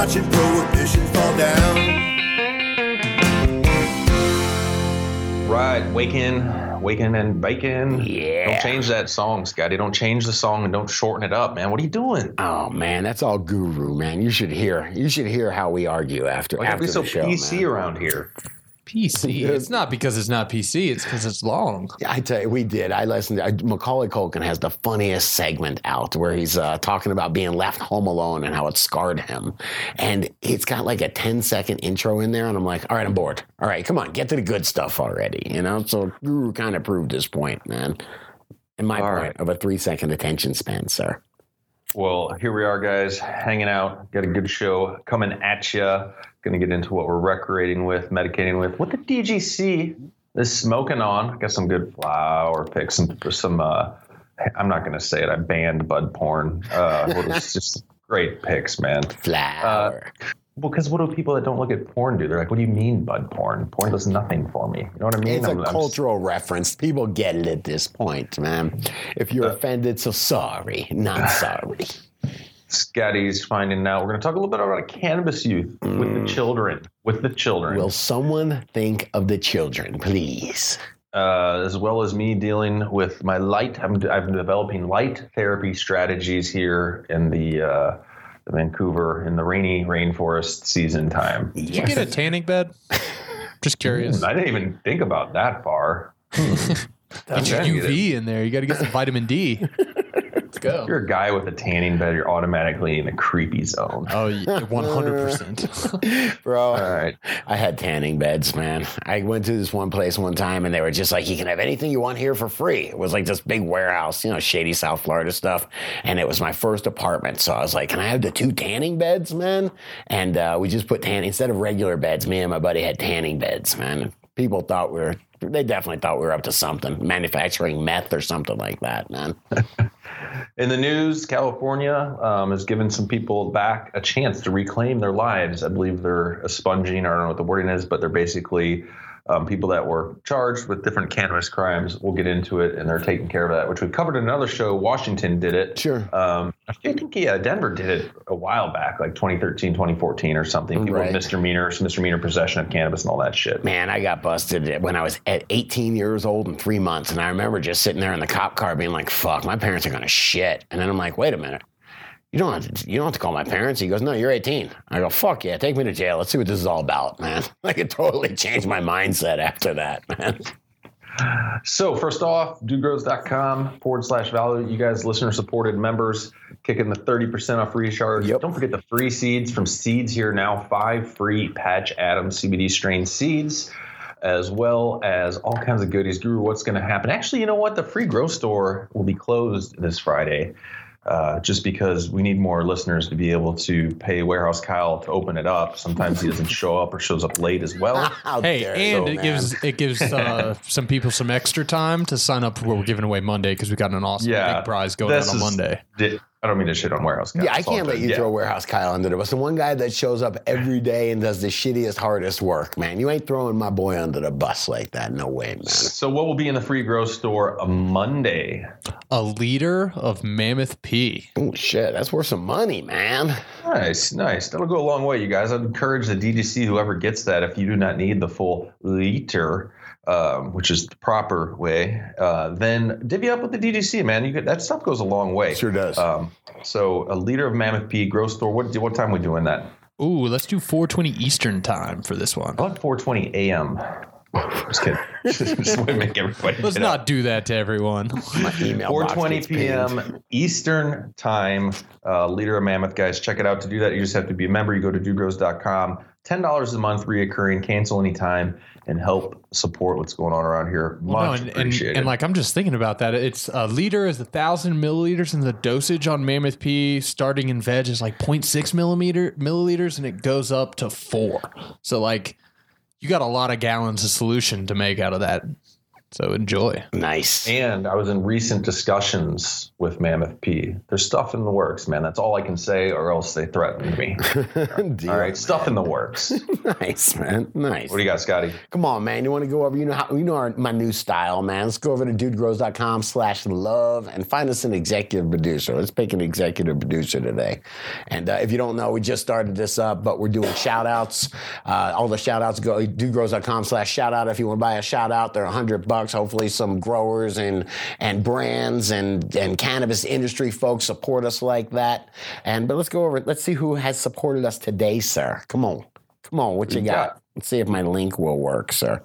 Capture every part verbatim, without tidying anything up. watching Prohibition fall down. Right, wake in, wake in and bake in. Yeah. Don't change that song, Scotty. Don't change the song and don't shorten it up, man. What are you doing? Oh, man, that's all guru, man. You should hear. You should hear how we argue after, like, after the so show, P C man. Around here. P C. It's not because it's not P C. It's because it's long. I tell you, we did. I listened. I, Macaulay Culkin has the funniest segment out where he's uh, talking about being left home alone and how it scarred him. And it's got like a ten second intro in there. And I'm like, all right, I'm bored. All right, come on, get to the good stuff already. You know, so Guru kind of proved his point, man. And my all point right. of a three second attention span, sir. Well, here we are, guys, hanging out. Got a good show coming at you. Going to get into what we're recreating with, medicating with, what the D G C is smoking on. Got some good flower picks, some, some uh, I'm not going to say it. I banned bud porn. Uh, well, it's just great picks, man. Flower. Uh, well, because what do people that don't look at porn do? They're like, what do you mean bud porn? Porn does nothing for me. You know what I mean? It's I'm, a I'm cultural just... reference. People get it at this point, man. If you're uh, offended, so sorry. Not sorry. Scotty's finding out. We're going to talk a little bit about cannabis youth mm. with the children. With the children. Will someone think of the children, please? Uh, as well as me dealing with my light. I'm, I'm developing light therapy strategies here in the, uh, the Vancouver, in the rainy rainforest season time. Yes. Did you get a tanning bed? Just curious. I didn't even think about that far. Get your U V in there. You got to get some vitamin D. Let's go. If you're a guy with a tanning bed, you're automatically in a creepy zone. Oh, one hundred percent. Bro, all right. I had tanning beds, man. I went to this one place one time, and they were just like, you can have anything you want here for free. It was like this big warehouse, you know, shady South Florida stuff. And it was my first apartment, so I was like, can I have the two tanning beds, man? And uh, we just put tanning. Instead of regular beds, me and my buddy had tanning beds, man. People thought we were, they definitely thought we were up to something, manufacturing meth or something like that, man. In the news, California um, has given some people back a chance to reclaim their lives. I believe they're expunging, I don't know what the wording is, but they're basically um, people that were charged with different cannabis crimes. We'll get into it, and they're taking care of that, which we've covered in another show. Washington did it. Sure. Um, I think yeah, Denver did it a while back, like twenty thirteen, twenty fourteen or something. People right. with misdemeanors, misdemeanor possession of cannabis and all that shit. Man, I got busted when I was at eighteen years old and three months. And I remember just sitting there in the cop car being like, fuck, my parents are going to shit. And then I'm like, wait a minute. You don't have to, you don't have to call my parents. He goes, no, you're eighteen. I go, fuck yeah, take me to jail. Let's see what this is all about, man. Like, it totally changed my mindset after that, man. So first off, dudegrows.com forward slash value. You guys, listener supported members, kicking the thirty percent off recharge. Yep. Don't forget the free seeds from Seeds Here Now. Five free Patch Adams C B D strain seeds, as well as all kinds of goodies. Guru, what's going to happen? Actually, you know what? The free grow store will be closed this Friday. Uh, just because we need more listeners to be able to pay Warehouse Kyle to open it up. Sometimes he doesn't show up or shows up late as well. Hey, and so, it man. gives it gives uh, some people some extra time to sign up for what we're giving away Monday, because we got an awesome yeah, big prize going out on is, Monday. Di- I don't mean to shit on Warehouse Kyle. Yeah, I can't let you yeah. throw Warehouse Kyle under the bus. The one guy that shows up every day and does the shittiest, hardest work, man. You ain't throwing my boy under the bus like that. No way, man. So what will be in the free grow store a Monday? A liter of Mammoth P. Oh, shit. That's worth some money, man. Nice, nice. That'll go a long way, you guys. I'd encourage the D G C, whoever gets that, if you do not need the full liter, Um, which is the proper way, uh, then divvy up with the D G C, man. You get, that stuff goes a long way. Sure does. Um, so a liter of Mammoth P, gross store. What what time are we doing that? Ooh, let's do four twenty Eastern time for this one. I like four twenty a.m. Just kidding. Just want to make everybody. Let's not up. do that to everyone. My email four twenty p.m. Eastern time. Uh, liter of Mammoth, guys. Check it out. To do that, you just have to be a member. You go to dudegrows dot com. ten dollars a month, reoccurring, cancel anytime, and help support what's going on around here. Much well, no, and, appreciated. And, and like, I'm just thinking about that. It's a liter is a thousand milliliters, and the dosage on Mammoth P starting in veg is like zero point six millimeter milliliters, and it goes up to four. So like, you got a lot of gallons of solution to make out of that. So enjoy. Nice. And I was in recent discussions with Mammoth P. There's stuff in the works, man. That's all I can say, or else they threatened me. All right, stuff in the works. Nice, man. Nice. What do you got, Scotty? Come on, man. You want to go over? You know how? You know our, my new style, man. Let's go over to dudegrows dot com slash love and find us an executive producer. Let's pick an executive producer today. And uh, if you don't know, we just started this up, but we're doing shout outs. Uh, all the shout outs go dudegrows dot com slash shout out. If you want to buy a shout out, they're a hundred bucks. Hopefully some growers and and brands and, and cannabis industry folks support us like that. And but let's go over, let's see who has supported us today, sir. Come on. Come on, what you, you got? got? Let's see if my link will work, sir.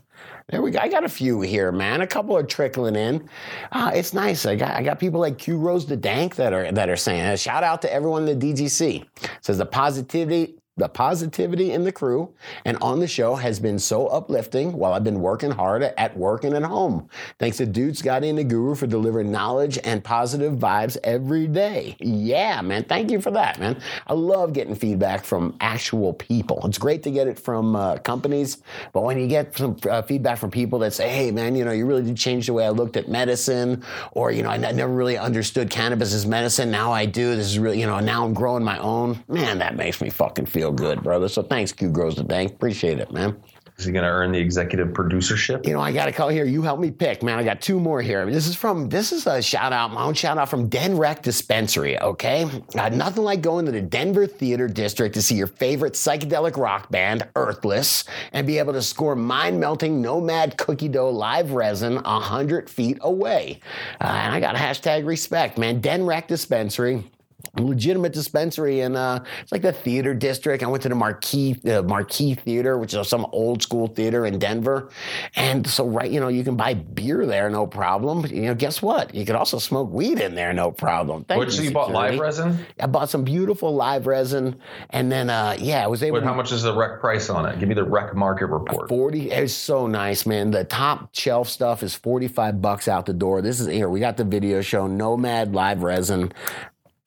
There we go. I got a few here, man. A couple are trickling in. Uh, it's nice. I got I got people like Q Rose the Dank that are that are saying a shout out to everyone in the D G C. It says the positivity. The positivity in the crew and on the show has been so uplifting while I've been working hard at work and at home. Thanks to Dudes Got In The Guru for delivering knowledge and positive vibes every day. Yeah, man. Thank you for that, man. I love getting feedback from actual people. It's great to get it from uh, companies, but when you get some uh, feedback from people that say, hey, man, you know, you really did change the way I looked at medicine, or, you know, I n- never really understood cannabis as medicine. Now I do. This is really, you know, now I'm growing my own. Man, that makes me fucking feel good, brother. So thanks, Q Grows the Bank. Appreciate it, man. Is he going to earn the executive producership? You know, I got to call here. You help me pick, man. I got two more here. This is from, this is a shout out, my own shout out from Denrec Dispensary, okay? Uh, nothing like going to the Denver Theater District to see your favorite psychedelic rock band, Earthless, and be able to score mind-melting Nomad Cookie Dough live resin one hundred feet away. Uh, and I got hashtag respect, man. Denrec Dispensary. Legitimate dispensary in uh, it's like the theater district. I went to the Marquee uh, Marquee Theater, which is some old school theater in Denver, and so right, you know, you can buy beer there, no problem. But, you know, guess what? You could also smoke weed in there, no problem. Thank Which you, so you bought live resin? I bought some beautiful live resin, and then uh, yeah, I was able. Wait, to... How much is the rec price on it? Give me the rec market report. Forty. It's so nice, man. The top shelf stuff is forty-five bucks out the door. This is here. We got the video show Nomad live resin.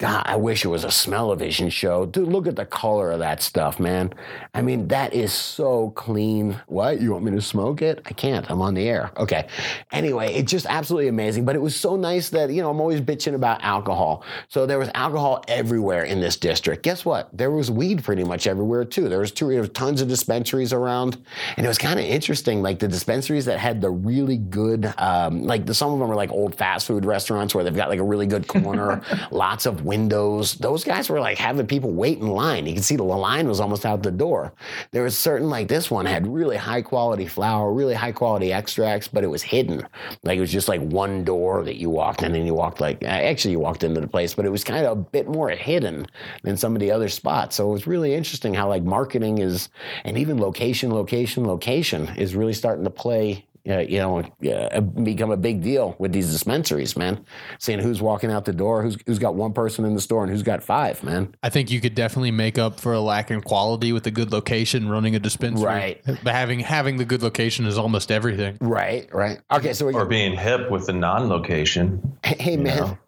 God, I wish it was a smell-o-vision show. Dude, look at the color of that stuff, man. I mean, that is so clean. What? You want me to smoke it? I can't. I'm on the air. Okay. Anyway, it's just absolutely amazing. But it was so nice that, you know, I'm always bitching about alcohol. So there was alcohol everywhere in this district. Guess what? There was weed pretty much everywhere, too. There was, two, there was tons of dispensaries around. And it was kind of interesting. Like, the dispensaries that had the really good, um, like, the, some of them are like old fast food restaurants where they've got, like, a really good corner, lots of windows. Those guys were like having people wait in line. You can see the line was almost out the door. There was certain, like this one had really high quality flower, really high quality extracts, but it was hidden. Like it was just like one door that you walked in and you walked like, actually you walked into the place, but it was kind of a bit more hidden than some of the other spots. So it was really interesting how like marketing is, and even location, location, location is really starting to play Uh, you know, uh, become a big deal with these dispensaries, man. Seeing who's walking out the door, who's who's got one person in the store and who's got five, man. I think you could definitely make up for a lack in quality with a good location running a dispensary. Right. But having having the good location is almost everything. Right, right. Okay, so we're Or being hip with the non-location. Hey, man. Know.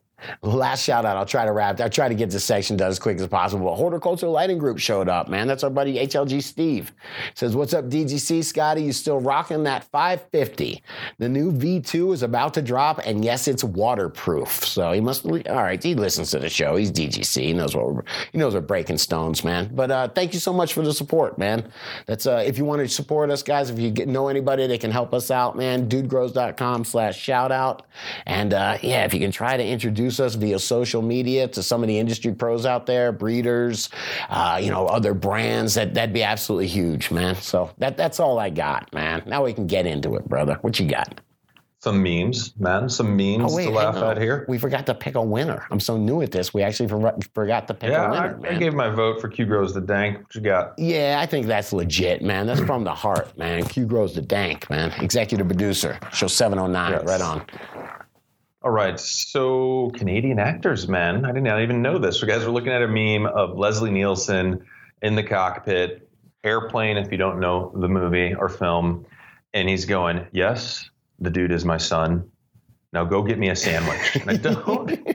Last shout out. I'll try to wrap. I'll try to get this section done as quick as possible. Horticultural Lighting Group showed up, man. That's our buddy H L G Steve. Says, what's up, D G C? Scotty, you still rocking that five fifty? The new V two is about to drop, and yes, it's waterproof. So he must. All right, he listens to the show. He's D G C. He knows what we're. He knows we're breaking stones, man. But uh, thank you so much for the support, man. That's uh, if you want to support us, guys. If you get, know anybody that can help us out, man, dudegrows dot com slash shout out. And uh, yeah, if you can try to introduce us via social media to some of the industry pros out there, breeders, uh, you know, other brands, that, that'd be absolutely huge, man. So that that's all I got, man. Now we can get into it, brother. What you got? Some memes, man. Some memes oh, wait, to laugh at here. We forgot to pick a winner. I'm so new at this. We actually for, forgot to pick yeah, a winner, I, man. I gave my vote for Q Grows the Dank. What you got? Yeah, I think that's legit, man. That's from the heart, man. Q Grows the Dank, man. Executive producer. Show seven oh nine. Yes. Right on. All right, so Canadian actors, man. I did not even know this. You guys were looking at a meme of Leslie Nielsen in the cockpit, Airplane, if you don't know the movie or film, and he's going, yes, the dude is my son. Now go get me a sandwich. And I don't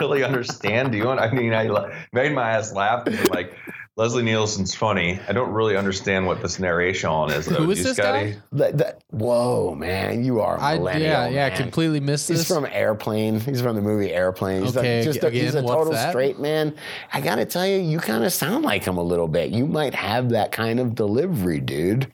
really understand. Do you want? I mean, I made my ass laugh. Like, Leslie Nielsen's funny. I don't really understand what this narration on is. Who is this Scotty? guy? The, the, whoa, man, you are a millennial. I, yeah, yeah, man. completely missed he's this. He's from Airplane. He's from the movie Airplane. He's okay, a, just again, a, he's a total that? straight man. I gotta tell you, you kind of sound like him a little bit. You might have that kind of delivery, dude.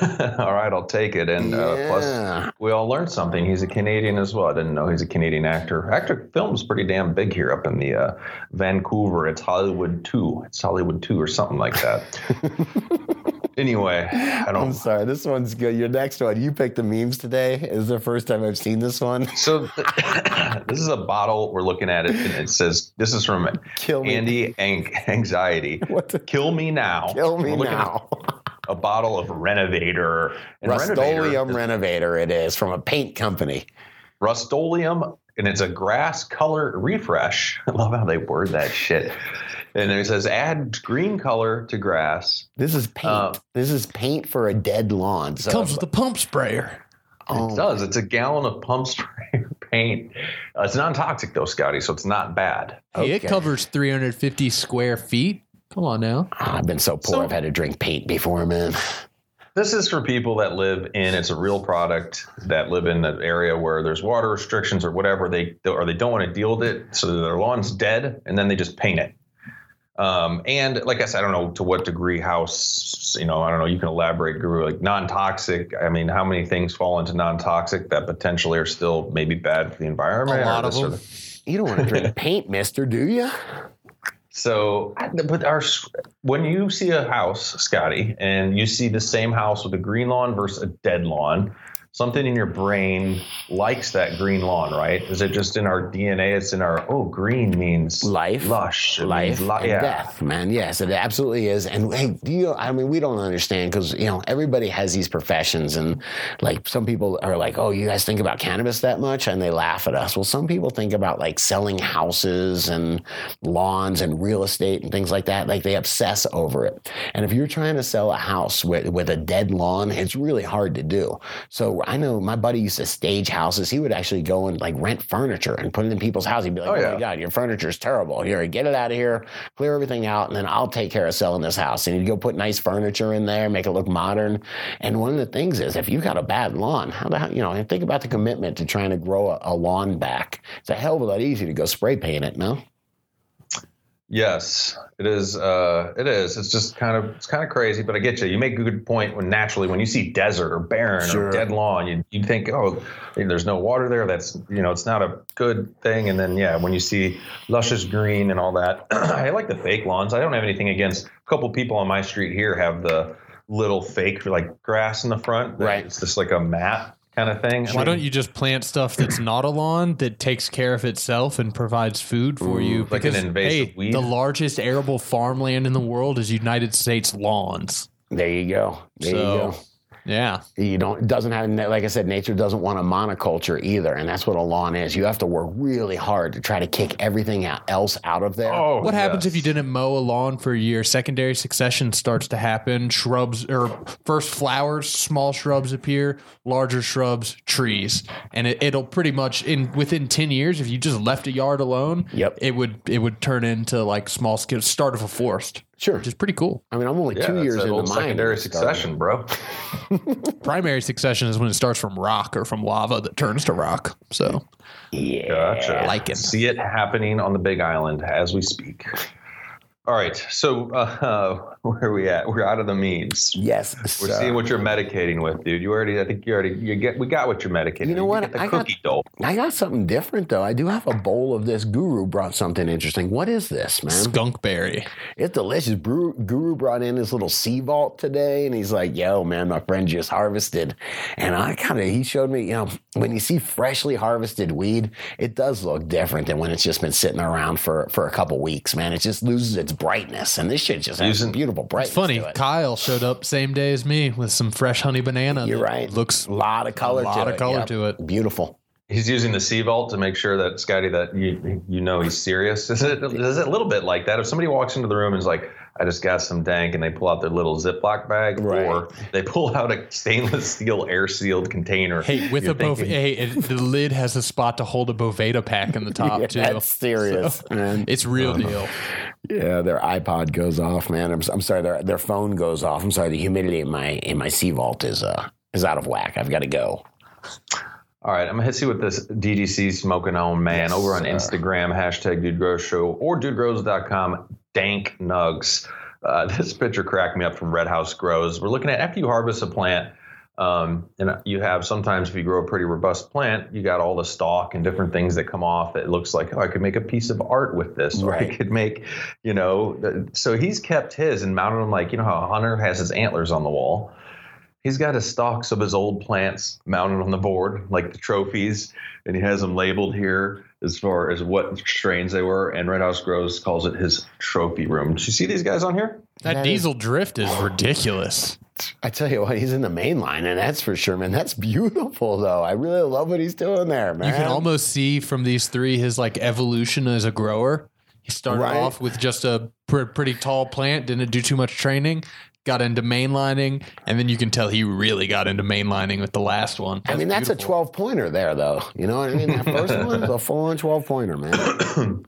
All right, I'll take it. And yeah. uh, plus, we all learned something. He's a Canadian as well. I didn't know he's a Canadian actor. Actor film's pretty damn big here up in the uh, Vancouver. It's Hollywood two. It's Hollywood two or something like that. Anyway, I don't. I'm sorry. This one's good. Your next one, you picked the memes today. Is the first time I've seen this one. So this is a bottle. We're looking at it, and it says, "This is from Kill me. Andy Ang- Anxiety. What the- Kill me now. Kill me now." A bottle of Renovator. Rust-Oleum Renovator, Renovator it is, from a paint company. Rust-Oleum, and it's a grass color refresh. I love how they word that shit. And it says, add green color to grass. This is paint. Uh, this is paint for a dead lawn. So it comes with a pump sprayer. It oh. does. It's a gallon of pump sprayer paint. Uh, it's non-toxic, though, Scotty, so it's not bad. Okay. Hey, it covers three hundred fifty square feet. Come on now. I've been so poor. So, I've had to drink paint before, man. This is for people that live in, it's a real product, that live in an area where there's water restrictions or whatever, they or they don't want to deal with it. So their lawn's dead and then they just paint it. Um, and like I said, I don't know to what degree, how, you know, I don't know. You can elaborate, Guru, like non-toxic. I mean, how many things fall into non-toxic that potentially are still maybe bad for the environment? A lot of them. You don't want to drink paint, mister, do you? So, but our when you see a house, Scotty, and you see the same house with a green lawn versus a dead lawn, something in your brain likes that green lawn, right? Is it just in our D N A? It's in our, oh, green means life, lush, life, li- and yeah. death, man. Yes, it absolutely is. And hey, do you, I mean, we don't understand because, you know, everybody has these professions and like some people are like, oh, you guys think about cannabis that much? And they laugh at us. Well, some people think about like selling houses and lawns and real estate and things like that. Like they obsess over it. And if you're trying to sell a house with, with a dead lawn, it's really hard to do. So, I know my buddy used to stage houses. He would actually go and like rent furniture and put it in people's houses. He'd be like, oh, oh yeah. my God, your furniture's terrible. Here, get it out of here, clear everything out, and then I'll take care of selling this house. And he'd go put nice furniture in there, make it look modern. And one of the things is if you got a bad lawn, how the hell, you know, and think about the commitment to trying to grow a, a lawn back. It's a hell of a lot easier to go spray paint it, no? Yes, it is. Uh, it is. It's just kind of it's kind of crazy, but I get you. You make a good point when naturally when you see desert or barren sure. or dead lawn, you you think, oh, there's no water there. That's, you know, it's not a good thing. And then, yeah, when you see luscious green and all that, I like the fake lawns. I don't have anything against. A couple people on my street here have the little fake like grass in the front. Right. It's just like a mat kind of thing. Why don't you just plant stuff that's not a lawn that takes care of itself and provides food for Ooh, you? Because, like an invasive hey, weed? The largest arable farmland in the world is United States lawns. There you go. There so, you go. Yeah. You don't, doesn't have, like I said, nature doesn't want a monoculture either. And that's what a lawn is. You have to work really hard to try to kick everything else out of there. Oh, what yes. happens if you didn't mow a lawn for a year? Secondary succession starts to happen. Shrubs or first flowers, small shrubs appear, larger shrubs, trees. And it, it'll pretty much in within ten years, if you just left a yard alone, yep. it would, it would turn into like small scale start of a forest. Sure. Which is pretty cool. I mean, I'm only yeah, two years in the mine. Secondary succession, bro. Primary succession is when it starts from rock or from lava that turns to rock. So, yeah. Gotcha. Lichen. See it happening on the Big Island as we speak. All right. So, uh, uh, where are we at? We're out of the memes. Yes. We're so. seeing what you're medicating with, dude. You already, I think you already, you get, we got what you're medicating. You know you what? The I, cookie got, I got something different, though. I do have a bowl of this. Guru brought something interesting. What is this, man? Skunkberry. It's delicious. Brew, Guru brought in his little C-vault today, and he's like, yo, man, my friend just harvested. And I kind of, he showed me, you know, when you see freshly harvested weed, it does look different than when it's just been sitting around for, for a couple weeks, man. It just loses its brightness, and this shit just has Using, beautiful brightness. It's funny, it. Kyle showed up same day as me with some fresh honey banana. You're right. Looks a lot of color. A lot to of it. color yep. to it. Beautiful. He's using the C-vault to make sure that Scotty, that you you know he's serious. Is it is it a little bit like that? If somebody walks into the room and is like, I just got some dank, and they pull out their little Ziploc bag, right. or they pull out a stainless steel air sealed container. Hey, with a Boveda, hey, it, the lid has a spot to hold a Boveda pack in the top yeah, too. That's serious. So, man. It's real uh-huh. deal. Yeah, their iPod goes off, man. I'm, I'm sorry, their their phone goes off. I'm sorry, the humidity in my in my C-vault is uh is out of whack. I've got to go. All right, I'm going to see what this D D C smoking on, man. Yes, over on Instagram, uh, hashtag Dude Grows Show or dude grows dot com, dank nugs. Uh, this picture cracked me up from Red House Grows. We're looking at after you harvest a plant, um, and you have sometimes if you grow a pretty robust plant, you got all the stalk and different things that come off. It looks like, oh, I could make a piece of art with this, or right. I could make, you know. So he's kept his and mounted them like, you know how a hunter has his antlers on the wall. He's got his stalks of his old plants mounted on the board, like the trophies, and he has them labeled here as far as what strains they were, and Red House Grows calls it his trophy room. Did you see these guys on here? That, that diesel is, drift is ridiculous. I tell you what, he's in the main line, and that's for sure, man. That's beautiful, though. I really love what he's doing there, man. You can almost see from these three his, like, evolution as a grower. He started right. off with just a pr- pretty tall plant, didn't do too much training. Got into mainlining, and then you can tell he really got into mainlining with the last one. That's I mean, that's beautiful. A twelve-pointer there, though. You know what I mean? That first one is a full-on twelve-pointer, man.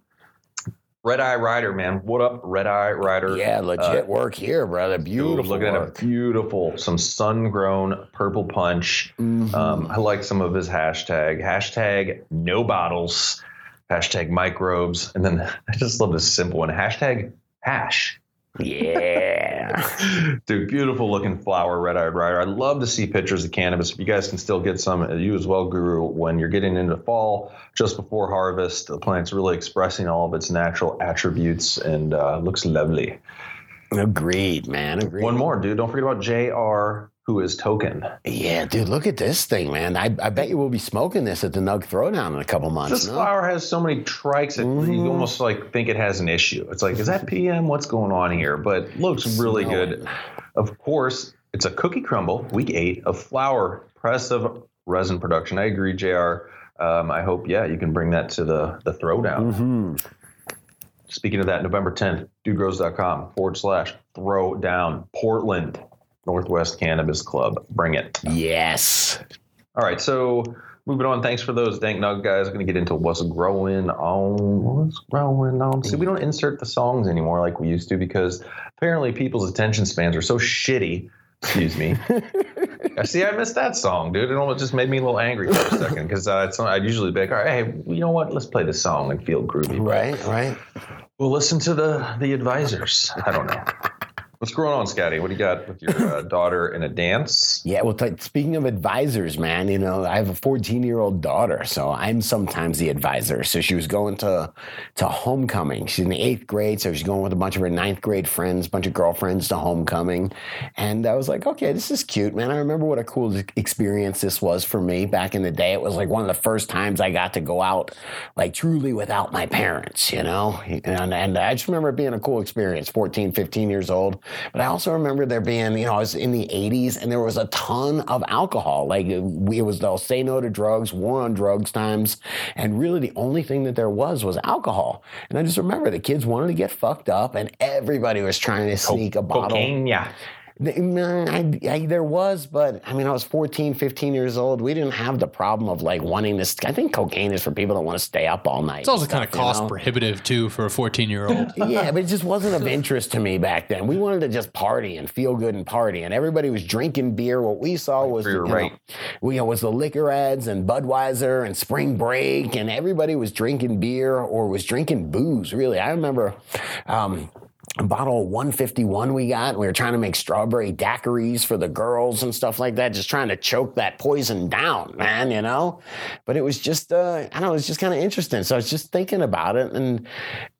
Red Eye Rider, man. What up, Red Eye Rider? Yeah, legit uh, work here, brother. Beautiful dude, looking work. At a beautiful, some sun-grown purple punch. Mm-hmm. Um, I like some of his hashtag. Hashtag no bottles. Hashtag microbes. And then I just love this simple one. Hashtag hash. Yeah. Dude, beautiful looking flower, Red-Eyed Rider. I love to see pictures of cannabis. If you guys can still get some, you as well, Guru, when you're getting into fall, just before harvest, the plant's really expressing all of its natural attributes and uh, looks lovely. Agreed, man. Agreed. One more, dude. Don't forget about J R, who is Token. Yeah, dude, look at this thing, man. I, I bet you we'll be smoking this at the Nug Throwdown in a couple months. This no? flower has so many trikes that mm. you almost like think it has an issue. It's like, is that P M? What's going on here? But looks really good. Of course, it's a cookie crumble, week eight, of flower, press of resin production. I agree, J R. Um, I hope, yeah, you can bring that to the, the Throwdown. Mm-hmm. Speaking of that, November tenth, dude grows dot com forward slash throwdown Portland, Northwest Cannabis Club. Bring it. Yes. All right. So moving on. Thanks for those dank nug guys. I'm going to get into what's growing on. What's growing on? See, we don't insert the songs anymore like we used to because apparently people's attention spans are so shitty. Excuse me. See, I missed that song, dude. It almost just made me a little angry for a second because uh, I'd usually be like, all right, hey, you know what? Let's play this song and feel groovy. Right, right. We'll listen to the, the advisors. I don't know. What's going on, Scotty? What do you got with your uh, daughter in a dance? Yeah, well, t- speaking of advisors, man, you know, I have a fourteen-year-old daughter, so I'm sometimes the advisor. So she was going to to homecoming. She's in the eighth grade, so she's going with a bunch of her ninth grade friends, bunch of girlfriends to homecoming. And I was like, okay, this is cute, man. I remember what a cool experience this was for me back in the day. It was like one of the first times I got to go out, like, truly without my parents, you know? And, and I just remember it being a cool experience, fourteen, fifteen years old. But I also remember there being, you know, I was in the eighties and there was a ton of alcohol. Like it was the say no to drugs, war on drugs times. And really the only thing that there was was alcohol. And I just remember the kids wanted to get fucked up and everybody was trying to sneak a bottle. Cocaine, yeah. I, I, there was, but I mean, I was fourteen, fifteen years old. We didn't have the problem of like wanting this. I think cocaine is for people that want to stay up all night. It's also stuff, kind of cost you know? prohibitive too for a fourteen year old. Yeah, but it just wasn't of interest to me back then. We wanted to just party and feel good and party, and everybody was drinking beer. What we saw like was, you right. know, you know, was the liquor ads and Budweiser and Spring Break, and everybody was drinking beer or was drinking booze. Really, I remember. Um, A bottle of one fifty-one we got. We were trying to make strawberry daiquiris for the girls and stuff like that, just trying to choke that poison down, man, you know? But it was just, uh, I don't know, it was just kind of interesting. So I was just thinking about it, and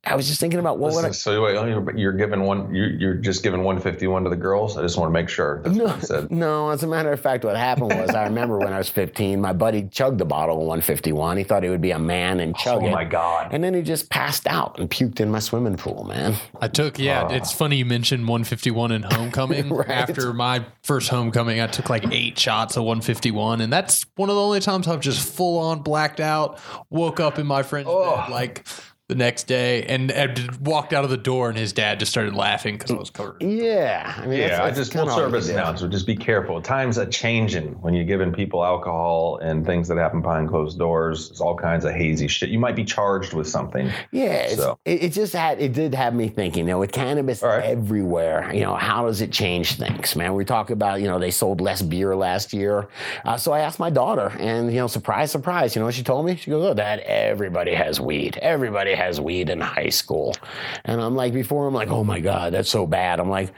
I was just thinking about what Listen, would I... So wait, you're giving one, you're, you're just giving one fifty-one to the girls? I just want to make sure. That's no, what you said. No, as a matter of fact, what happened was I remember when I was fifteen, my buddy chugged the bottle of one fifty-one. He thought he would be a man and chug oh, it. Oh, my God. And then he just passed out and puked in my swimming pool, man. I took... Yeah, it's funny you mentioned one fifty-one and homecoming. Right. After my first homecoming, I took like eight shots of one fifty-one, and that's one of the only times I've just full on blacked out, woke up in my friend's oh. bed like the next day, and, and walked out of the door, and his dad just started laughing because I was covered. Yeah, I mean, yeah. That's, that's I just full service announcer. Just be careful. Times are changing when you're giving people alcohol and things that happen behind closed doors. It's all kinds of hazy shit. You might be charged with something. Yeah, so. it, it just had it did have me thinking. You know, with cannabis right. everywhere, you know, how does it change things, man? We talk about, you know, they sold less beer last year, uh, so I asked my daughter, and you know, surprise, surprise, you know what she told me? She goes, "Oh, Dad, everybody has weed. Everybody." has weed in high school." And I'm like, before I'm like, oh my God, that's so bad. I'm like,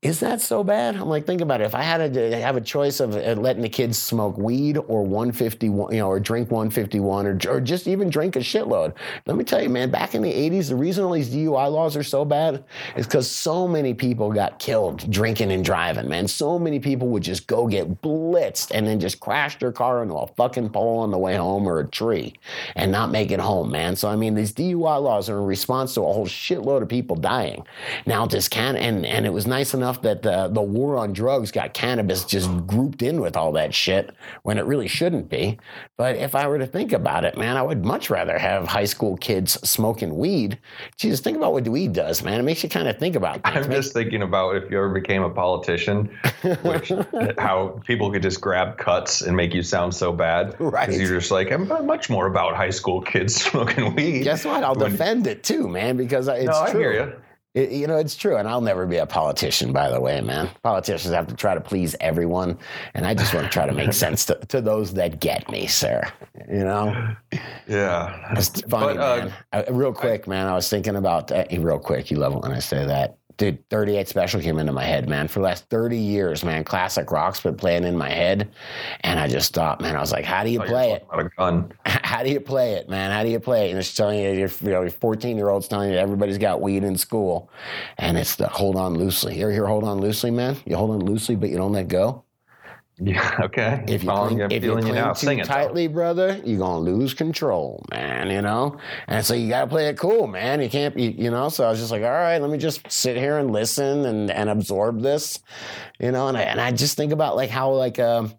is that so bad? I'm like, think about it. If I had to have a choice of letting the kids smoke weed or one fifty-one, you know, or drink one fifty-one or, or just even drink a shitload. Let me tell you, man, back in the eighties, the reason all these D U I laws are so bad is because so many people got killed drinking and driving, man. So many people would just go get blitzed and then just crash their car into a fucking pole on the way home or a tree and not make it home, man. So, I mean, these D U I laws are in response to a whole shitload of people dying. Now, this can, and, and it was nice enough that the, the war on drugs got cannabis just grouped in with all that shit when it really shouldn't be. But if I were to think about it, man, I would much rather have high school kids smoking weed. Jesus, think about what weed does, man. It makes you kind of think about things. I'm just thinking about if you ever became a politician, which, how people could just grab cuts and make you sound so bad. Right. Because you're just like, I'm much more about high school kids smoking weed. Guess what? I'll when, defend it too, man, because it's no, true. I hear you. It, you know, it's true, and I'll never be a politician, by the way, man. Politicians have to try to please everyone, and I just want to try to make sense to, to those that get me, sir. You know? Yeah. It's funny, but, uh, man. I, real quick, I, man, I was thinking about that. Real quick, you love it when I say that. Dude, thirty-eight Special came into my head, man. For the last thirty years, man, classic rock's been playing in my head, and I just stopped, man. I was like, how do you play it? About a gun. How do you play it, man? How do you play it? And it's telling you, your, you know, your fourteen-year-old's telling you everybody's got weed in school, and it's the hold on loosely. You ever hear hold on loosely, man? You hold on loosely, but you don't let go. Yeah, okay. If you cling, if you cling too Sing tightly, it, brother, you're going to lose control, man, you know? And so you got to play it cool, man. You can't, you, you know? So I was just like, all right, let me just sit here and listen and, and absorb this, you know? And I, and I just think about, like, how, like, um,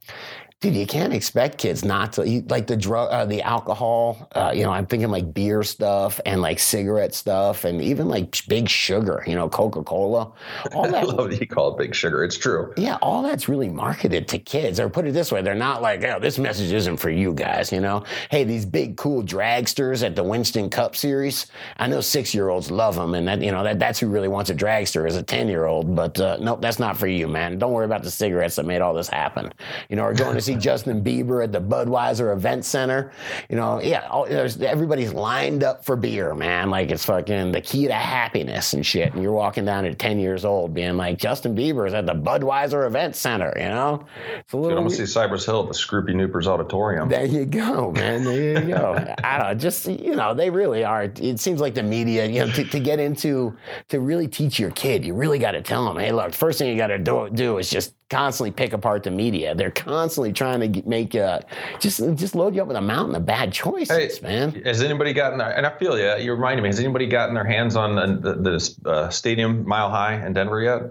dude, you can't expect kids not to, like, the drug, uh, the alcohol, uh, you know, I'm thinking, like, beer stuff and, like, cigarette stuff and even, like, big sugar, you know, Coca-Cola. All that, I love that you call it big sugar. It's true. Yeah, all that's really marketed to kids. Or put it this way, they're not like, oh, this message isn't for you guys, you know. Hey, these big, cool dragsters at the Winston Cup Series, I know six-year-olds love them, and, that, you know, that that's who really wants a dragster is a ten-year-old. But, uh, nope, that's not for you, man. Don't worry about the cigarettes that made all this happen, you know, or going to see Justin Bieber at the Budweiser Event Center, you know, yeah, all, there's, everybody's lined up for beer, man, like it's fucking the key to happiness and shit, and you're walking down at ten years old being like, Justin Bieber's at the Budweiser Event Center, you know? It's a little. I'm going to see Cypress Hill at the Scroopy Noopers Auditorium. There you go, man, there you go. I don't know, just, you know, they really are, it seems like the media, you know, to, to get into, to really teach your kid, you really got to tell them, hey, look, first thing you got to do, do is just constantly pick apart the media. They're constantly trying to make uh, just just load you up with a mountain of bad choices, hey, man. Has anybody gotten there? And I feel you. You reminded me. Has anybody gotten their hands on the, the uh, stadium Mile High in Denver yet?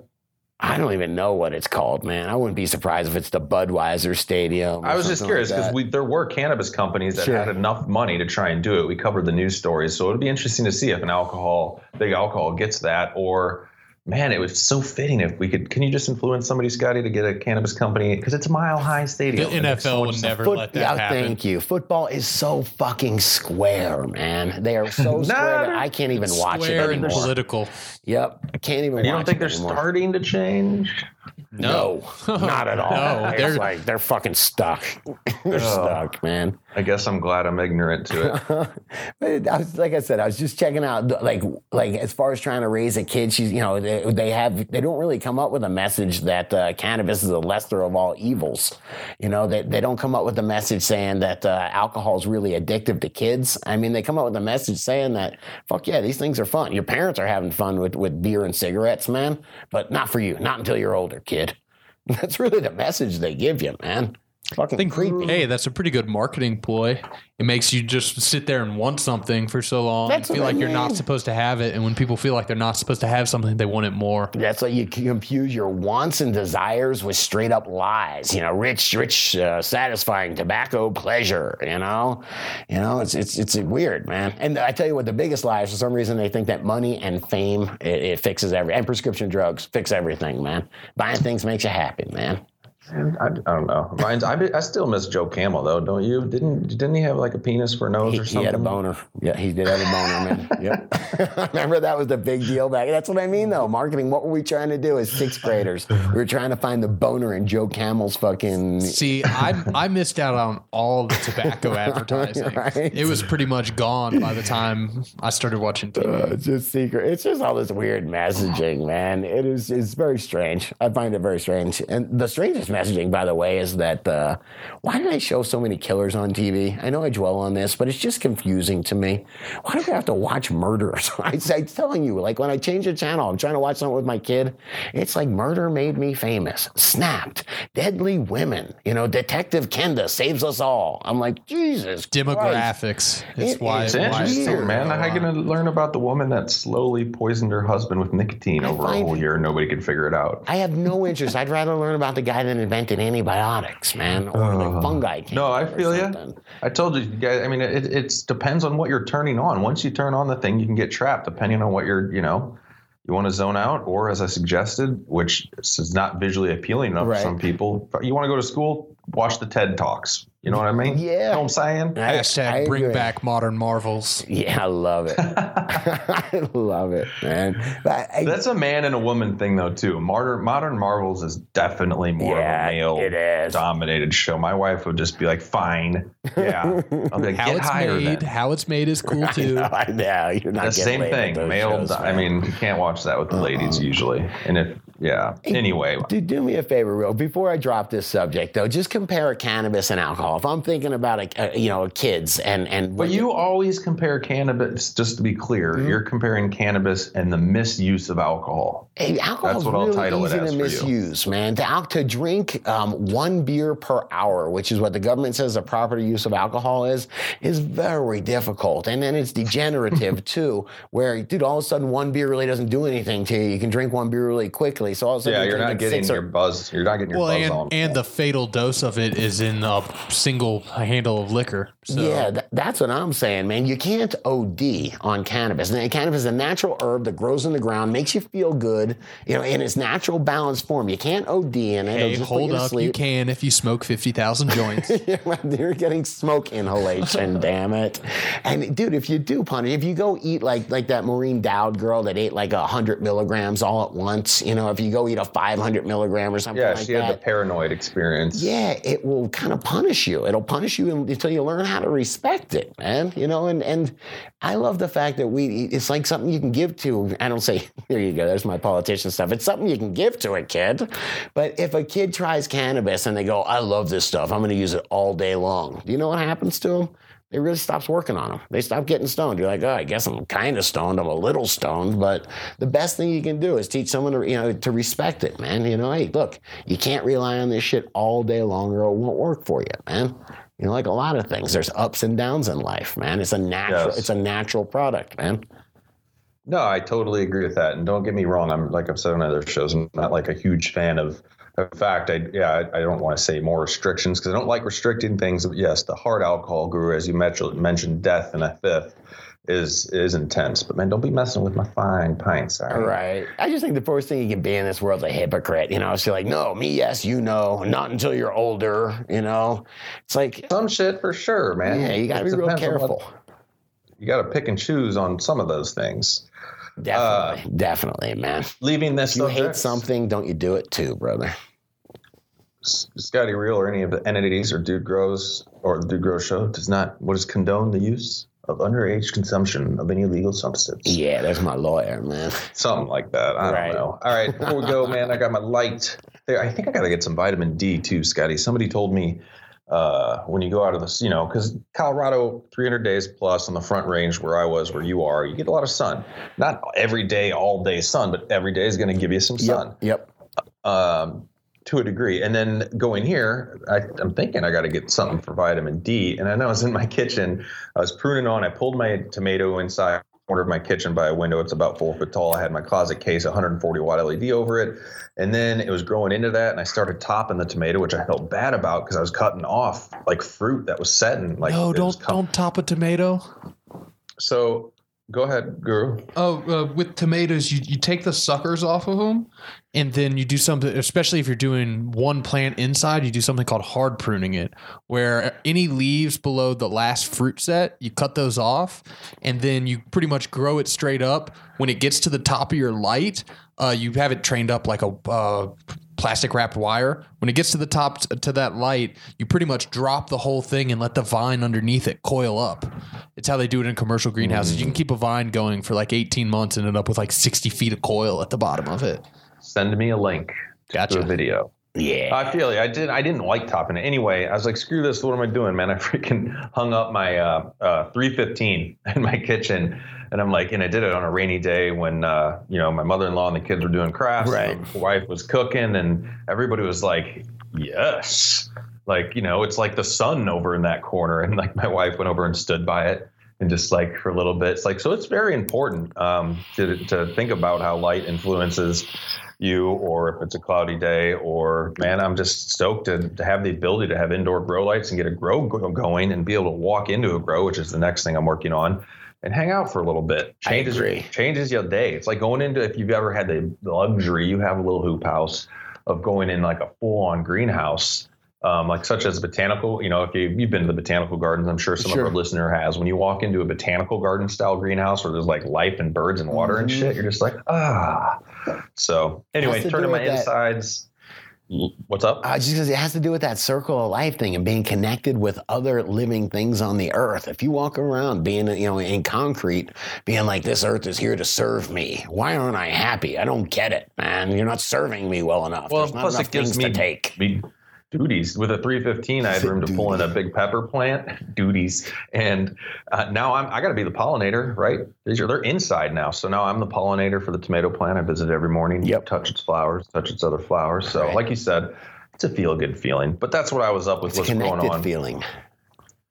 I don't even know what it's called, man. I wouldn't be surprised if it's the Budweiser Stadium. I was just curious because like there were cannabis companies that sure. had enough money to try and do it. We covered the news stories, so it'll be interesting to see if an alcohol big alcohol gets that or. Man, it was so fitting if we could. Can you just influence somebody, Scotty, to get a cannabis company? Because it's a Mile High Stadium. The N F L so would never Foot, let that yeah, happen. Thank you. Football is so fucking square, man. They are so nah, square that I can't even watch it anymore. Square and political. Yep. I can't even watch it anymore. You don't think they're anymore. starting to change? No, no not at all. No, they're it's like, they're fucking stuck. they're oh. stuck, man. I guess I'm glad I'm ignorant to it. But I was, like I said, I was just checking out, like, like as far as trying to raise a kid, she's, you know, they, they have, they don't really come up with a message that uh, cannabis is the lesser of all evils. You know, they, they don't come up with a message saying that uh, alcohol is really addictive to kids. I mean, they come up with a message saying that, fuck yeah, these things are fun. Your parents are having fun with, with beer and cigarettes, man, but not for you, not until you're older, kid. That's really the message they give you, man. Fucking think, creepy. Hey, that's a pretty good marketing ploy. It makes you just sit there and want something for so long that's and feel like I you're mean. not supposed to have it. And when people feel like they're not supposed to have something, they want it more. That's like you confuse your wants and desires with straight up lies. You know, rich, rich, uh, satisfying tobacco pleasure. You know, you know, it's it's it's weird, man. And I tell you what, the biggest lie is for some reason they think that money and fame it, it fixes every and prescription drugs fix everything, man. Buying things makes you happy, man. I, I don't know. Ryan's, I, I still miss Joe Camel, though, don't you? Didn't didn't he have like a penis for a nose he, or something? He had a boner. Yeah, he did have a boner, man. Yep. Remember that was the big deal back. That's what I mean, though. Marketing, what were we trying to do as sixth graders? We were trying to find the boner in Joe Camel's fucking... See, I I missed out on all the tobacco advertising. Right? It was pretty much gone by the time I started watching T V. Uh, it's just secret. It's just all this weird messaging, man. It is it's very strange. I find it very strange. And the strangest messaging, by the way, is that uh, why do they show so many killers on T V? I know I dwell on this, but it's just confusing to me. Why do we have to watch murders? I, I'm telling you, like when I change the channel, I'm trying to watch something with my kid. It's like Murder Made Me Famous, Snapped, Deadly Women, you know, Detective Kenda Saves Us All. I'm like, Jesus Demographics. Christ. It's it, why it's interesting, why man. How are you going to learn about the woman that slowly poisoned her husband with nicotine I over find, a whole year and nobody could figure it out? I have no interest. I'd rather learn about the guy that invented antibiotics, man, or uh, like fungi. No, I feel you. I told you guys. I mean, it it depends on what you're turning on. Once you turn on the thing, you can get trapped. Depending on what you're, you know, you want to zone out, or as I suggested, which is not visually appealing enough right. to some people. You want to go to school, watch the TED Talks. You know what I mean? Yeah. You know what I'm saying? Hashtag I bring back modern marvels. Yeah, I love it. I love it, man. But I, that's a man and a woman thing, though, too. Modern, modern marvels is definitely more yeah, of a male-dominated show. My wife would just be like, fine. Yeah. I'll be like, how get it's higher made, then. How it's made is cool, too. I know. I know. You're not the same thing. Male. Shows, I mean, you can't watch that with the uh-uh. ladies usually. And if Yeah. Hey, anyway. Dude, do me a favor, real. Before I drop this subject, though, just compare cannabis and alcohol. If I'm thinking about, a, a, you know, kids and... and but you it, always compare cannabis, just to be clear. Mm-hmm. You're comparing cannabis and the misuse of alcohol. Hey, alcohol's That's what really I'll title easy it as to misuse, you. man. To, to drink um, one beer per hour, which is what the government says the proper use of alcohol is, is very difficult. And then it's degenerative, too, where, dude, all of a sudden one beer really doesn't do anything to you. You can drink one beer really quickly. So also yeah, you're not getting your or, buzz. You're not getting your well, buzz and, on. And the fatal dose of it is in a single handle of liquor. So. Yeah, th- that's what I'm saying, man. You can't O D on cannabis. And cannabis is a natural herb that grows in the ground, makes you feel good, you know, in its natural balanced form. You can't O D in it. Hey, just hold up. You can if you smoke fifty thousand joints. You're getting smoke inhalation, damn it. And, dude, if you do punish, if you go eat like, like that Maureen Dowd girl that ate like one hundred milligrams all at once, you know, if If you go eat a five hundred milligram or something yeah, like that. Yeah, she had the paranoid experience. Yeah, it will kind of punish you. It'll punish you until you learn how to respect it, man. You know, and, and I love the fact that we, it's like something you can give to, I don't say, here you go, there's my politician stuff. It's something you can give to a kid. But if a kid tries cannabis and they go, I love this stuff, I'm going to use it all day long. Do you know what happens to them? It really stops working on them. They stop getting stoned. You're like, oh, I guess I'm kind of stoned. I'm a little stoned, but the best thing you can do is teach someone to, you know, to respect it, man. You know, hey, look, you can't rely on this shit all day long or it won't work for you, man. You know, like a lot of things, there's ups and downs in life, man. It's a natural, yes. It's a natural product, man. No, I totally agree with that. And don't get me wrong. I'm like I've said on other shows, I'm not like a huge fan of. In fact, I yeah, I don't want to say more restrictions because I don't like restricting things. But yes, the hard alcohol guru, as you mentioned, death and a fifth is is intense. But man, don't be messing with my fine pints. All right. right. I just think the first thing you can be in this world is a hypocrite. You know, it's like, no, me, yes, you know, not until you're older. You know, it's like some shit for sure, man. Yeah, you got to be real careful. What, you got to pick and choose on some of those things. Definitely, uh, definitely, man. Leaving this. If you subject, hate something, don't you do it too, brother. Scotty Real or any of the entities or Dude Grows or Dude Grows Show does not what is condone the use of underage consumption of any illegal substance. Yeah, that's my lawyer, man. Something like that. I right. don't know. All right, before we go, man, I got my light there. I think I got to get some vitamin D too, Scotty. Somebody told me uh, when you go out of this, you know, because Colorado, three hundred days plus on the Front Range where I was, where you are, you get a lot of sun. Not every day, all day sun, but every day is going to give you some sun. Yep. yep. Um. to a degree. And then going here, I, I'm thinking I got to get something for vitamin D. And then I was in my kitchen. I was pruning on. I pulled my tomato inside the corner of my kitchen by a window. It's about four foot tall. I had my closet case, one hundred forty watt L E D over it. And then it was growing into that. And I started topping the tomato, which I felt bad about because I was cutting off like fruit that was setting. Like, no, don't, don't top a tomato. So go ahead, Guru. Oh, uh, with tomatoes, you, you take the suckers off of them, and then you do something, especially if you're doing one plant inside, you do something called hard pruning it, where any leaves below the last fruit set, you cut those off, and then you pretty much grow it straight up. When it gets to the top of your light, uh, you have it trained up like a uh, plastic wrapped wire. When it gets to the top t- to that light, you pretty much drop the whole thing and let the vine underneath it coil up. It's how they do it in commercial greenhouses. Mm. You can keep a vine going for like eighteen months and end up with like sixty feet of coil at the bottom of it. Send me a link to gotcha. The video. Yeah, I feel you. I did. I didn't like topping it anyway. I was like, "Screw this! What am I doing, man?" I freaking hung up my uh, uh, three fifteen in my kitchen, and I'm like, and I did it on a rainy day when uh, you know my mother-in-law and the kids were doing crafts. Right. And my wife was cooking, and everybody was like, "Yes!" Like, you know, it's like the sun over in that corner, and like my wife went over and stood by it, and just like for a little bit, it's like so. It's very important um, to to think about how light influences you, or if it's a cloudy day, or man, I'm just stoked to, to have the ability to have indoor grow lights and get a grow going and be able to walk into a grow, which is the next thing I'm working on, and hang out for a little bit. Changes, I agree. Changes your day. It's like going into, if you've ever had the luxury, you have a little hoop house, of going in like a full on greenhouse, um, like such as botanical, you know, if you, you've been to the botanical gardens, I'm sure some sure. of our listener has, when you walk into a botanical garden style greenhouse where there's like life and birds and water mm-hmm. and shit, you're just like, ah. So anyway, turning my insides. What's up? I was just because it has to do with that circle of life thing and being connected with other living things on the earth. If you walk around being, you know, in concrete, being like, this earth is here to serve me. Why aren't I happy? I don't get it, man. You're not serving me well enough. Well, There's not plus enough it gives things me, to take. Me duties. With a three fifteen, I had room to pull in a big pepper plant. Duties. And uh, now I'm, I got to be the pollinator, right? These are, they're inside now. So now I'm the pollinator for the tomato plant. I visit every morning, yep. touch its flowers, touch its other flowers. So right. like you said, it's a feel good feeling, but that's what I was up with. It's what's going on. Feeling.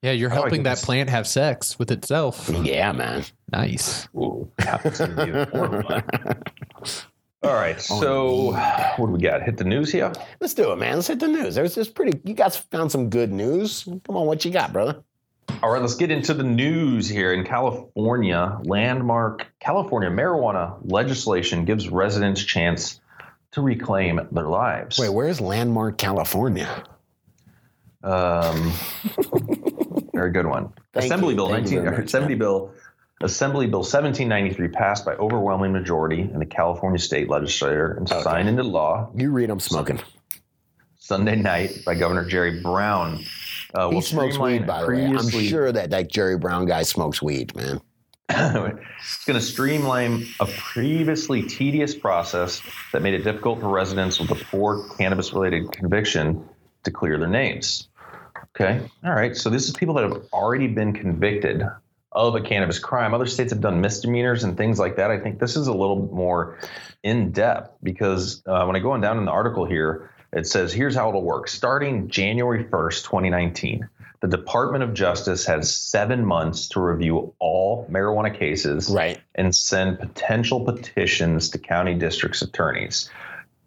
Yeah. You're helping that this. plant have sex with itself. Yeah, man. Nice. Ooh, that's gonna be the warm one. All right, so what do we got? Hit the news here? Let's do it, man. Let's hit the news. There's this pretty. You guys found some good news. Come on, what you got, brother? All right, let's get into the news here. In California, landmark California marijuana legislation gives residents chance to reclaim their lives. Wait, where's landmark California? Um, very good one. Thank Assembly you. Bill Thank nineteen. Much, Assembly man. Bill. Assembly Bill seventeen ninety-three passed by overwhelming majority in the California state legislature and okay. signed into law. You read, I'm smoking. Sunday night by Governor Jerry Brown. Uh, he smokes weed, by the way. I'm sure that that Jerry Brown guy smokes weed, man. It's going to streamline a previously tedious process that made it difficult for residents with a poor cannabis-related conviction to clear their names. Okay. All right. So this is people that have already been convicted of a cannabis crime. Other states have done misdemeanors and things like that. I think this is a little more in depth because uh, when I go on down in the article here, it says, here's how it'll work. Starting January first, twenty nineteen, the Department of Justice has seven months to review all marijuana cases right. and send potential petitions to county district's attorneys.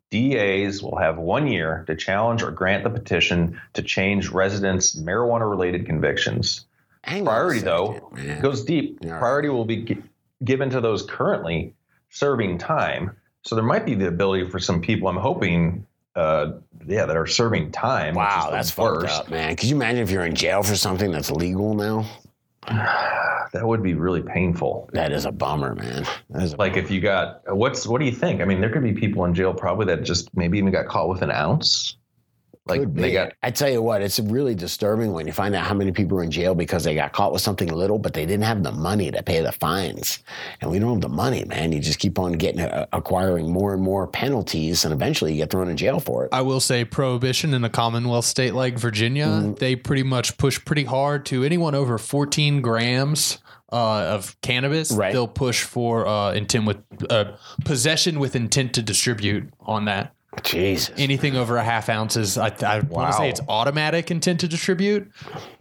D As will have one year to challenge or grant the petition to change residents' marijuana-related convictions. Priority, though, yeah. goes deep. Yeah. Priority will be g- given to those currently serving time. So there might be the ability for some people, I'm hoping, uh, yeah, that are serving time. Wow, that's fucked up, man. Could you imagine if you're in jail for something that's legal now? That would be really painful. That is a bummer, man. That is a like bummer. If you got – what's what do you think? I mean, there could be people in jail probably that just maybe even got caught with an ounce. Like they got, I tell you what, it's really disturbing when you find out how many people are in jail because they got caught with something little, but they didn't have the money to pay the fines. And we don't have the money, man. You just keep on getting uh, acquiring more and more penalties, and eventually you get thrown in jail for it. I will say prohibition in a Commonwealth state like Virginia, mm-hmm. they pretty much push pretty hard to anyone over fourteen grams uh, of cannabis. Right. They'll push for uh, intent with uh, possession with intent to distribute on that. Jesus. Anything over a half ounce is, I, I wow. want to say it's automatic intent to distribute.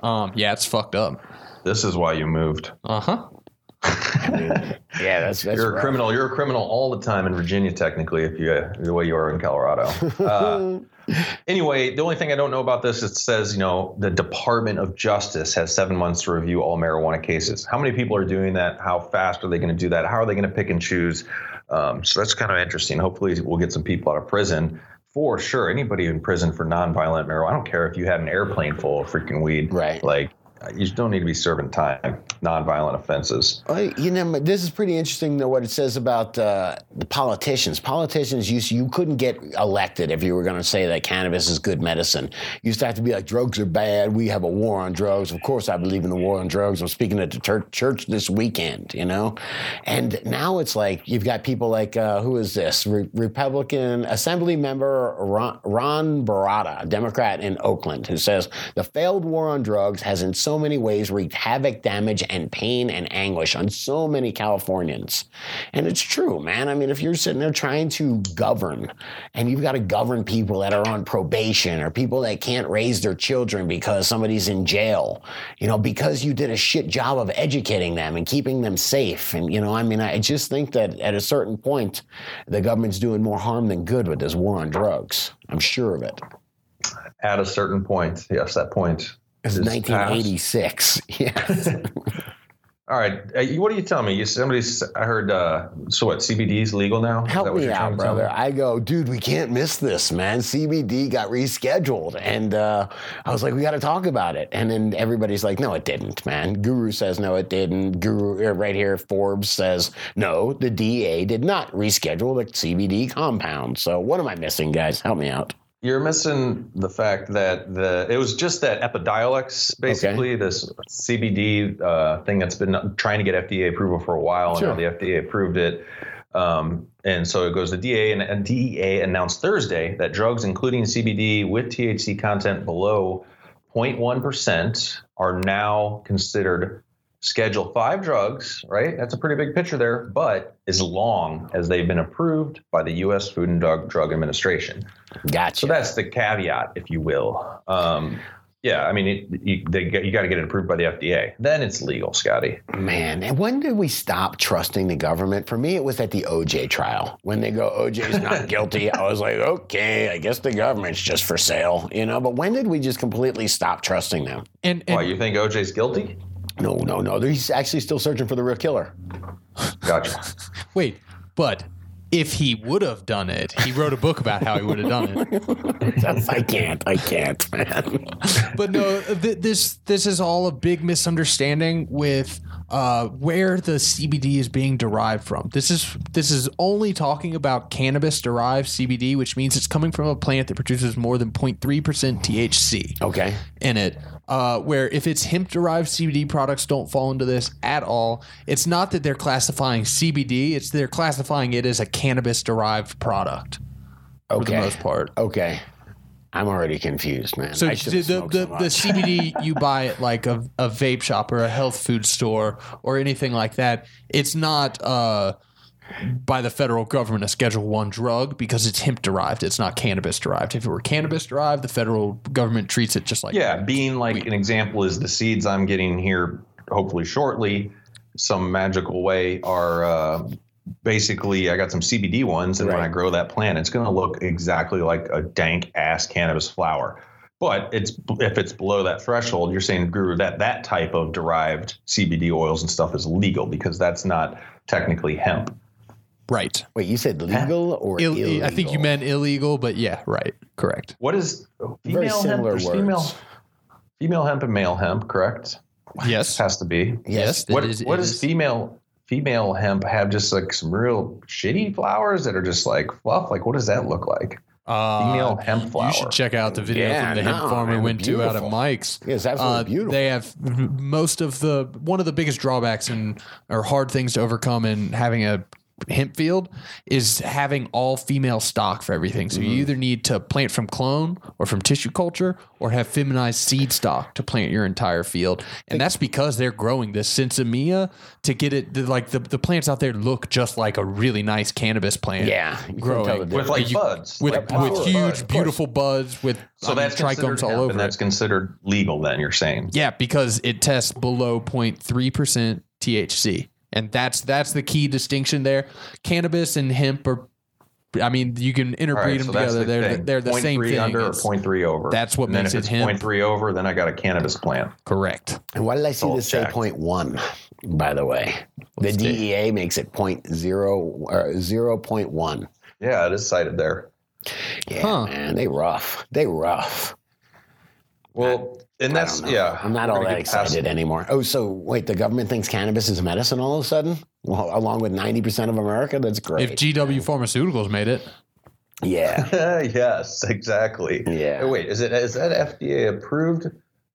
Um, yeah, it's fucked up. This is why you moved. Uh-huh. I mean, yeah, that's, that's you're a rough. criminal. You're a criminal all the time in Virginia, technically, if you uh, the way you are in Colorado. Uh, anyway, the only thing I don't know about this, it says, you know, the Department of Justice has seven months to review all marijuana cases. How many people are doing that? How fast are they going to do that? How are they going to pick and choose? Um, so that's kind of interesting. Hopefully, we'll get some people out of prison. For sure, anybody in prison for nonviolent marijuana. I don't care if you had an airplane full of freaking weed. Right. Like, you just don't need to be serving time. Nonviolent offenses. Well, you know, this is pretty interesting, though, what it says about uh, the politicians. Politicians used to, you couldn't get elected if you were going to say that cannabis is good medicine. You used to have to be like, drugs are bad. We have a war on drugs. Of course, I believe in the war on drugs. I'm speaking at the ter- church this weekend, you know. And now it's like you've got people like, uh, who is this? Re- Republican Assembly member Ron, Ron Baratta, a Democrat in Oakland, who says the failed war on drugs has in so many ways wreaked havoc, damage, and pain and anguish on so many Californians. And it's true, man. I mean, if you're sitting there trying to govern and you've got to govern people that are on probation or people that can't raise their children because somebody's in jail, you know, because you did a shit job of educating them and keeping them safe. And, you know, I mean, I just think that at a certain point, the government's doing more harm than good with this war on drugs. I'm sure of it. At a certain point. Yes, that point. It's nineteen eighty-six. Past. Yes. All right. Uh, what are you telling me? You, somebody's, I heard, uh, so what, C B D is legal now? Help me out, brother. I go, dude, we can't miss this, man. C B D got rescheduled. And uh, I was like, we got to talk about it. And then everybody's like, no, it didn't, man. Guru says, no, it didn't. Guru, right here, Forbes says, no, the D A did not reschedule the C B D compound. So what am I missing, guys? Help me out. You're missing the fact that the it was just that Epidiolex, basically, okay. This C B D uh, thing that's been trying to get F D A approval for a while, sure. And now the F D A approved it. Um, and so it goes to D E A, and, and D E A announced Thursday that drugs, including C B D with T H C content below zero point one percent, are now considered Schedule five drugs, right? That's a pretty big picture there, but as long as they've been approved by the U S Food and Drug, Drug Administration. Gotcha. So that's the caveat, if you will. Um, yeah, I mean, it, you, they, you got to get it approved by the F D A. Then it's legal, Scotty. Man, and when did we stop trusting the government? For me, it was at the O J trial. When they go, O J's not guilty, I was like, okay, I guess the government's just for sale, you know? But when did we just completely stop trusting them? And, and- Why, you think O J's guilty? No, no, no. He's actually still searching for the real killer. Gotcha. Wait, but if he would have done it, he wrote a book about how he would have done it. I can't. I can't, man. But no, th- this this is all a big misunderstanding with uh, where the C B D is being derived from. This is this is only talking about cannabis-derived C B D, which means it's coming from a plant that produces more than zero point three percent T H C okay. in it. Uh, where if it's hemp-derived C B D products don't fall into this at all. It's not that they're classifying C B D. It's they're classifying it as a cannabis-derived product okay. for the most part. Okay. I'm already confused, man. So I the, the, the, the C B D you buy at like a, a vape shop or a health food store or anything like that, it's not uh, by the federal government a Schedule One drug because it's hemp derived. It's not cannabis derived. If it were cannabis derived, the federal government treats it just like yeah. Bean, like weed. An example is the seeds I'm getting here, hopefully shortly, some magical way are uh, basically I got some C B D ones, and right. when I grow that plant, it's going to look exactly like a dank ass cannabis flower. But it's if it's below that threshold, you're saying, Guru, that that type of derived C B D oils and stuff is legal because that's not technically hemp. Right. Wait, you said legal or Ill- illegal? I think you meant illegal, but yeah, right. Correct. What is female Very similar hemp? Words. Female, female hemp and male hemp, correct? Yes. Has to be. Yes. What, is, what does is. female female hemp have just like some real shitty flowers that are just like fluff? Like what does that look like? Uh, female hemp flower. You should check out the video yeah, from the no, hemp farm we went beautiful. to out of Mike's. Yeah, it's absolutely uh, beautiful. They have most of the – one of the biggest drawbacks and or hard things to overcome in having a – hemp field is having all female stock for everything. So mm-hmm. you either need to plant from clone or from tissue culture or have feminized seed stock to plant your entire field. And that's because they're growing this sensimilla to get it. Like the, the plants out there look just like a really nice cannabis plant. Yeah. Growing with like you, buds, with, like with huge, bud, beautiful buds with so um, that's trichomes all over. And that's it. Considered legal then, you're saying? Yeah, because it tests below zero point three percent T H C. And that's that's the key distinction there. Cannabis and hemp are, I mean, you can interbreed right, them so together. The they're thing. they're the point same three thing. Under it's, or zero point three over. That's what and makes it hemp. If it's zero point three over, then I got a cannabis plant. Correct. And why did I see I'll this say zero point one? By the way, the D E A makes it zero point zero or zero point one. Yeah, it is cited there. Yeah, huh. man, they rough. They rough. Well. I, And I that's, yeah. I'm not all that excited anymore. Oh, so wait, the government thinks cannabis is medicine all of a sudden? Well, along with ninety percent of America? That's great. If G W Pharmaceuticals made it. Yeah. Yes, exactly. Yeah. Wait, is it is that F D A approved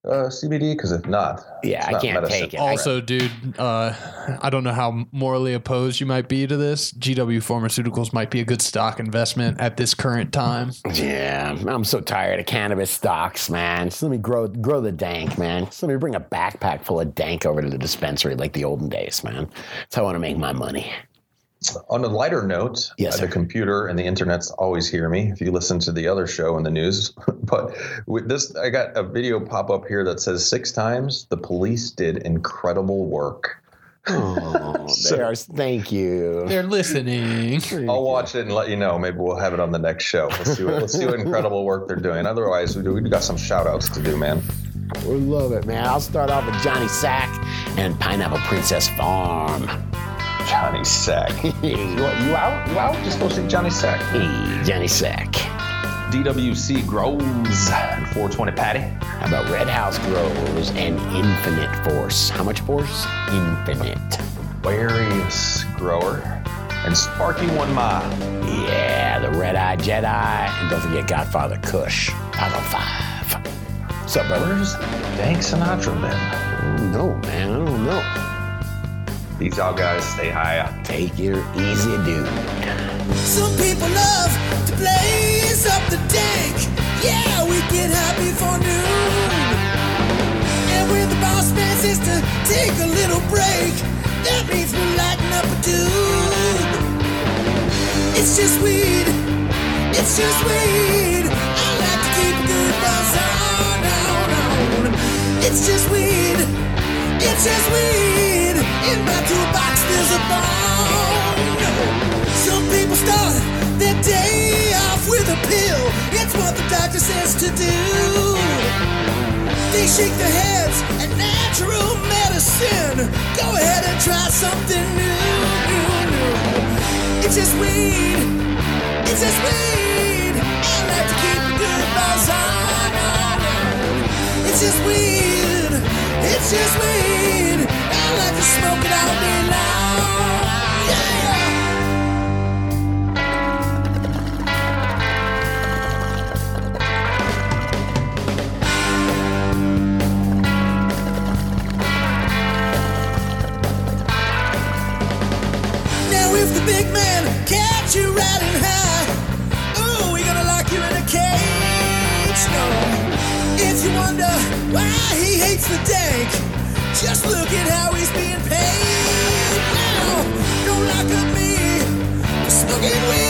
uh, C B D? Because if not, yeah, it's not I can't medicine. Take it. Also, right. dude, uh, I don't know how morally opposed you might be to this. G W Pharmaceuticals might be a good stock investment at this current time. Yeah, I'm so tired of cannabis stocks, man. Just let me grow grow the dank, man. Just let me bring a backpack full of dank over to the dispensary like the olden days, man. That's how I want to make my money. On a lighter note, yes, uh, the computer and the internet's always hear me if you listen to the other show in the news. But with this, I got a video pop up here that says six times the police did incredible work. Oh, so, they are, thank you. They're listening. I'll watch it and let you know. Maybe we'll have it on the next show. Let's see what, let's see what incredible work they're doing. Otherwise, we've got some shout outs to do, man. We love it, man. I'll start off with Johnny Sack and Pineapple Princess Farm. Johnny Sack. you, you out? You out? You're supposed to say Johnny Sack. Hey, Johnny Sack. D W C grows and four twenty Patty. How about Red House grows and Infinite Force? How much force? Infinite. Aquarius grower and Sparky One Ma. Yeah, the Red Eye Jedi. And don't forget Godfather Kush. Final five. What's up, brother? Where's Frank Sinatra been? No, man. I don't know. These all guys stay high up. Take your easy, dude. Some people love to blaze up the dank. Yeah, we get high before noon. And when the boss man says to take a little break, that means we're lighting up a dude. It's just weed. It's just weed. I like to keep a good buzz on, on, on. It's just weed. It's just weed. In my toolbox there's a bone. Some people start their day off with a pill. It's what the doctor says to do. They shake their heads at natural medicine. Go ahead and try something new, new, new. It's just weed. It's just weed. I like to keep the good vibes on, on, on. It's just weed. It's just weed. I like to smoke it all day long. Yeah. Now if the big man catch you riding high, ooh, we gonna lock you in a cage. No. If you wonder why he hates the dank, just look at how he's being paid now. Don't lock up me. Smoking weed.